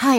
Hi,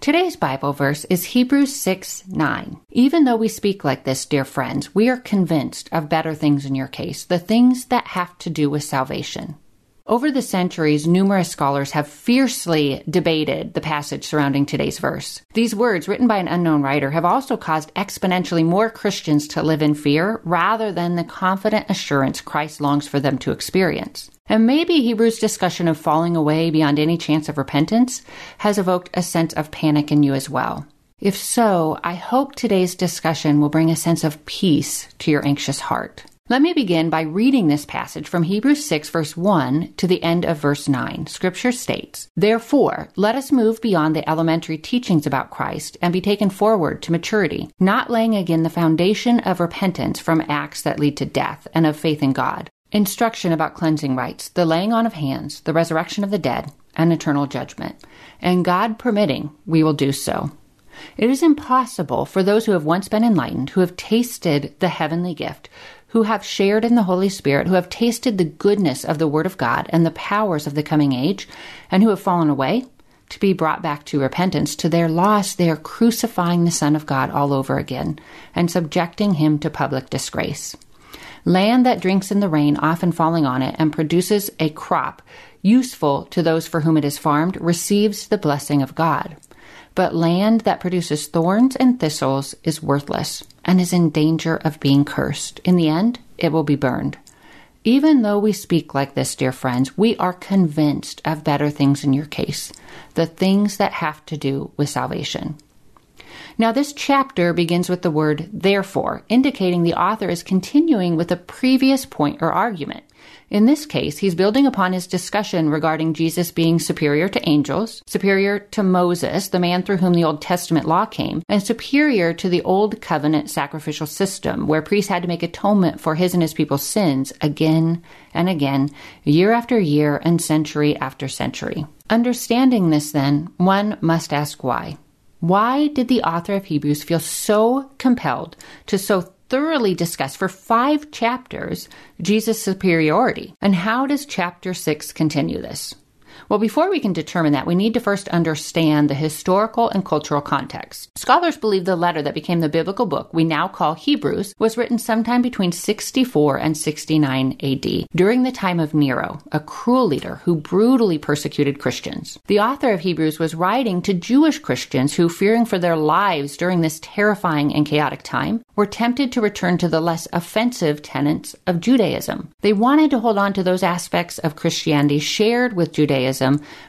Today's Bible verse is Hebrews 6:9. Even though we speak like this, dear friends, we are convinced of better things in your case, the things that have to do with salvation. Over the centuries, numerous scholars have fiercely debated the passage surrounding today's verse. These words, written by an unknown writer, have also caused exponentially more Christians to live in fear rather than the confident assurance Christ longs for them to experience. And maybe Hebrews' discussion of falling away beyond any chance of repentance has evoked a sense of panic in you as well. If so, I hope today's discussion will bring a sense of peace to your anxious heart. Let me begin by reading this passage from Hebrews 6, verse 1 to the end of verse 9. Scripture states, "Therefore, let us move beyond the elementary teachings about Christ and be taken forward to maturity, not laying again the foundation of repentance from acts that lead to death and of faith in God. Instruction about cleansing rites, the laying on of hands, the resurrection of the dead, and eternal judgment. And God permitting, we will do so. It is impossible for those who have once been enlightened, who have tasted the heavenly gift, who have shared in the Holy Spirit, who have tasted the goodness of the Word of God and the powers of the coming age, and who have fallen away, to be brought back to repentance. To their loss, they are crucifying the Son of God all over again and subjecting Him to public disgrace. Land that drinks in the rain, often falling on it, and produces a crop useful to those for whom it is farmed, receives the blessing of God. But land that produces thorns and thistles is worthless and is in danger of being cursed. In the end, it will be burned. Even though we speak like this, dear friends, we are convinced of better things in your case, the things that have to do with salvation." Now, this chapter begins with the word therefore, indicating the author is continuing with a previous point or argument. In this case, he's building upon his discussion regarding Jesus being superior to angels, superior to Moses, the man through whom the Old Testament law came, and superior to the Old Covenant sacrificial system, where priests had to make atonement for his and his people's sins again and again, year after year and century after century. Understanding this, then, one must ask why. Why did the author of Hebrews feel so compelled to so thoroughly discuss for 5 chapters Jesus' superiority? And how does chapter 6 continue this? Well, before we can determine that, we need to first understand the historical and cultural context. Scholars believe the letter that became the biblical book we now call Hebrews was written sometime between 64 and 69 AD, during the time of Nero, a cruel leader who brutally persecuted Christians. The author of Hebrews was writing to Jewish Christians who, fearing for their lives during this terrifying and chaotic time, were tempted to return to the less offensive tenets of Judaism. They wanted to hold on to those aspects of Christianity shared with Judaism,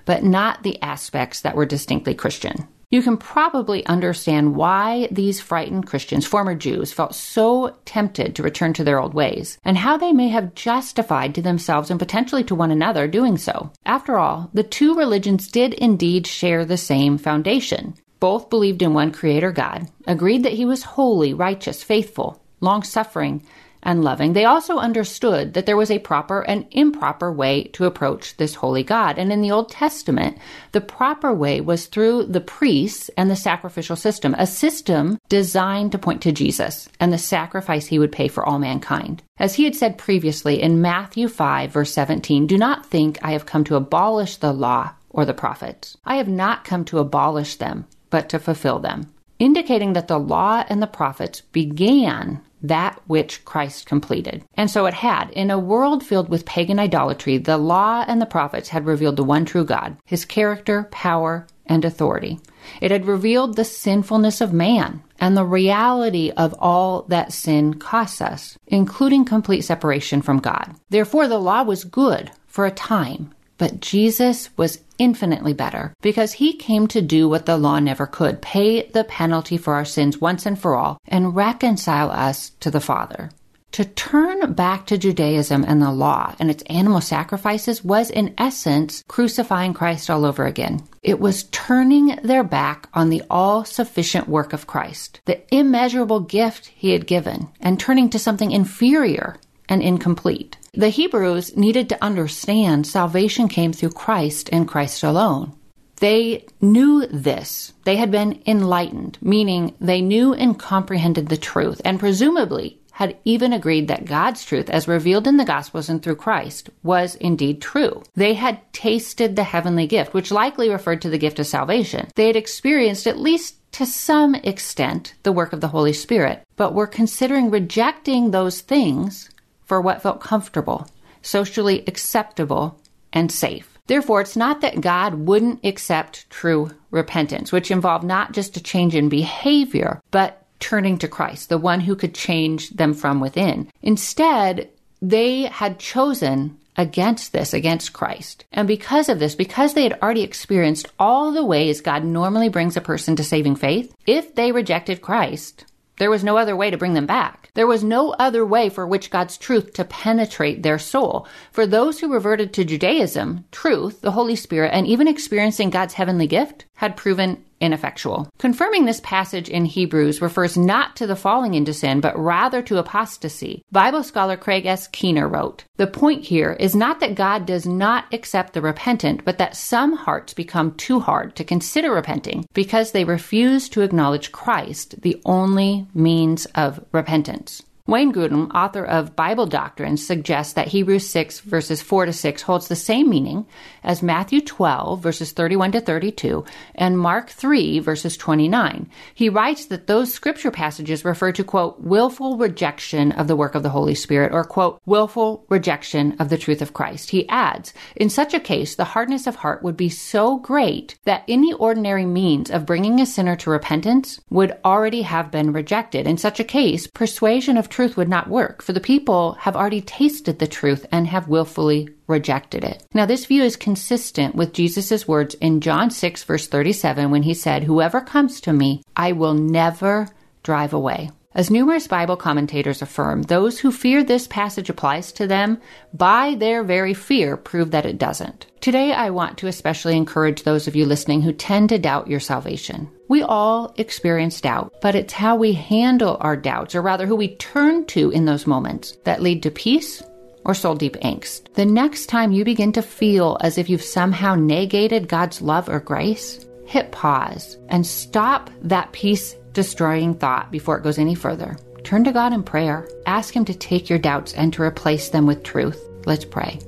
but not the aspects that were distinctly Christian. You can probably understand why these frightened Christians, former Jews, felt so tempted to return to their old ways, and how they may have justified to themselves and potentially to one another doing so. After all, the two religions did indeed share the same foundation. Both believed in one Creator God, agreed that He was holy, righteous, faithful, long-suffering, and loving, they also understood that there was a proper and improper way to approach this holy God. And in the Old Testament, the proper way was through the priests and the sacrificial system, a system designed to point to Jesus and the sacrifice he would pay for all mankind. As he had said previously in Matthew 5, verse 17, "Do not think I have come to abolish the law or the prophets. I have not come to abolish them, but to fulfill them," indicating that the law and the prophets began that which Christ completed. And so it had. In a world filled with pagan idolatry, the law and the prophets had revealed the one true God, his character, power, and authority. It had revealed the sinfulness of man and the reality of all that sin costs us, including complete separation from God. Therefore, the law was good for a time, but Jesus was infinitely better because he came to do what the law never could, pay the penalty for our sins once and for all, and reconcile us to the Father. To turn back to Judaism and the law and its animal sacrifices was, in essence, crucifying Christ all over again. It was turning their back on the all-sufficient work of Christ, the immeasurable gift he had given, and turning to something inferior and incomplete. The Hebrews needed to understand salvation came through Christ and Christ alone. They knew this. They had been enlightened, meaning they knew and comprehended the truth, and presumably had even agreed that God's truth, as revealed in the Gospels and through Christ, was indeed true. They had tasted the heavenly gift, which likely referred to the gift of salvation. They had experienced, at least to some extent, the work of the Holy Spirit, but were considering rejecting those things for what felt comfortable, socially acceptable, and safe. Therefore, it's not that God wouldn't accept true repentance, which involved not just a change in behavior, but turning to Christ, the one who could change them from within. Instead, they had chosen against this, against Christ. And because of this, because they had already experienced all the ways God normally brings a person to saving faith, if they rejected Christ, there was no other way to bring them back. There was no other way for which God's truth to penetrate their soul. For those who reverted to Judaism, truth, the Holy Spirit, and even experiencing God's heavenly gift had proven ineffectual. Confirming this passage in Hebrews refers not to the falling into sin, but rather to apostasy. Bible scholar Craig S. Keener wrote, "The point here is not that God does not accept the repentant, but that some hearts become too hard to consider repenting because they refuse to acknowledge Christ, the only means of repentance." Wayne Grudem, author of Bible Doctrine, suggests that Hebrews 6, verses 4 to 6 holds the same meaning as Matthew 12, verses 31 to 32, and Mark 3, verses 29. He writes that those scripture passages refer to, quote, willful rejection of the work of the Holy Spirit, or, quote, willful rejection of the truth of Christ. He adds, in such a case, the hardness of heart would be so great that any ordinary means of bringing a sinner to repentance would already have been rejected. In such a case, persuasion of truth would not work, for the people have already tasted the truth and have willfully rejected it. Now, this view is consistent with Jesus' words in John 6, verse 37, when he said, "Whoever comes to me, I will never drive away." As numerous Bible commentators affirm, those who fear this passage applies to them, by their very fear, prove that it doesn't. Today, I want to especially encourage those of you listening who tend to doubt your salvation. We all experience doubt, but it's how we handle our doubts, or rather who we turn to in those moments, that lead to peace or soul-deep angst. The next time you begin to feel as if you've somehow negated God's love or grace, hit pause and stop that peace-destroying thought before it goes any further. Turn to God in prayer. Ask him to take your doubts and to replace them with truth. Let's pray.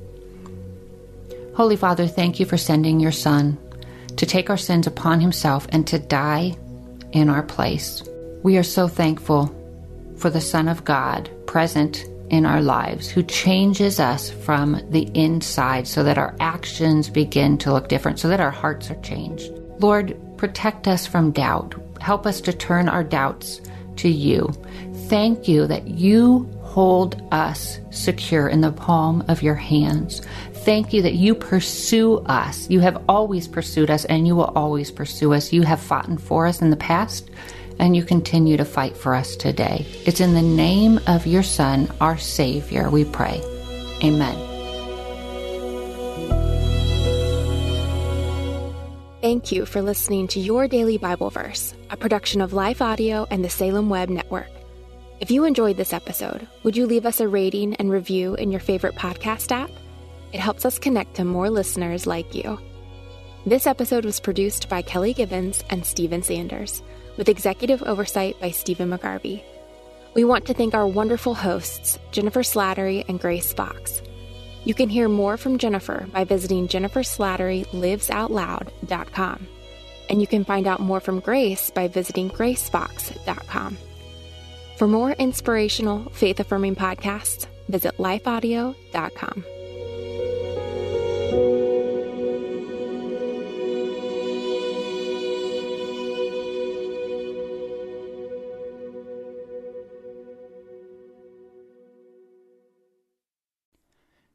Holy Father, thank you for sending your Son to take our sins upon himself and to die in our place. We are so thankful for the Son of God present in our lives, who changes us from the inside so that our actions begin to look different, so that our hearts are changed. Lord, protect us from doubt. Help us to turn our doubts to you. Thank you that you hold us secure in the palm of your hands. Thank you that you pursue us. You have always pursued us, and you will always pursue us. You have fought for us in the past, and you continue to fight for us today. It's in the name of your Son, our Savior, we pray. Amen. Thank you for listening to Your Daily Bible Verse, a production of Life Audio and the Salem Web Network. If you enjoyed this episode, would you leave us a rating and review in your favorite podcast app? It helps us connect to more listeners like you. This episode was produced by Kelly Gibbons and Steven Sanders, with executive oversight by Stephen McGarvey. We want to thank our wonderful hosts, Jennifer Slattery and Grace Fox. You can hear more from Jennifer by visiting jenniferslatterylivesoutloud.com. And you can find out more from Grace by visiting gracefox.com. For more inspirational, faith-affirming podcasts, visit lifeaudio.com.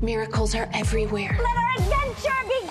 Miracles are everywhere. Let our adventure begin!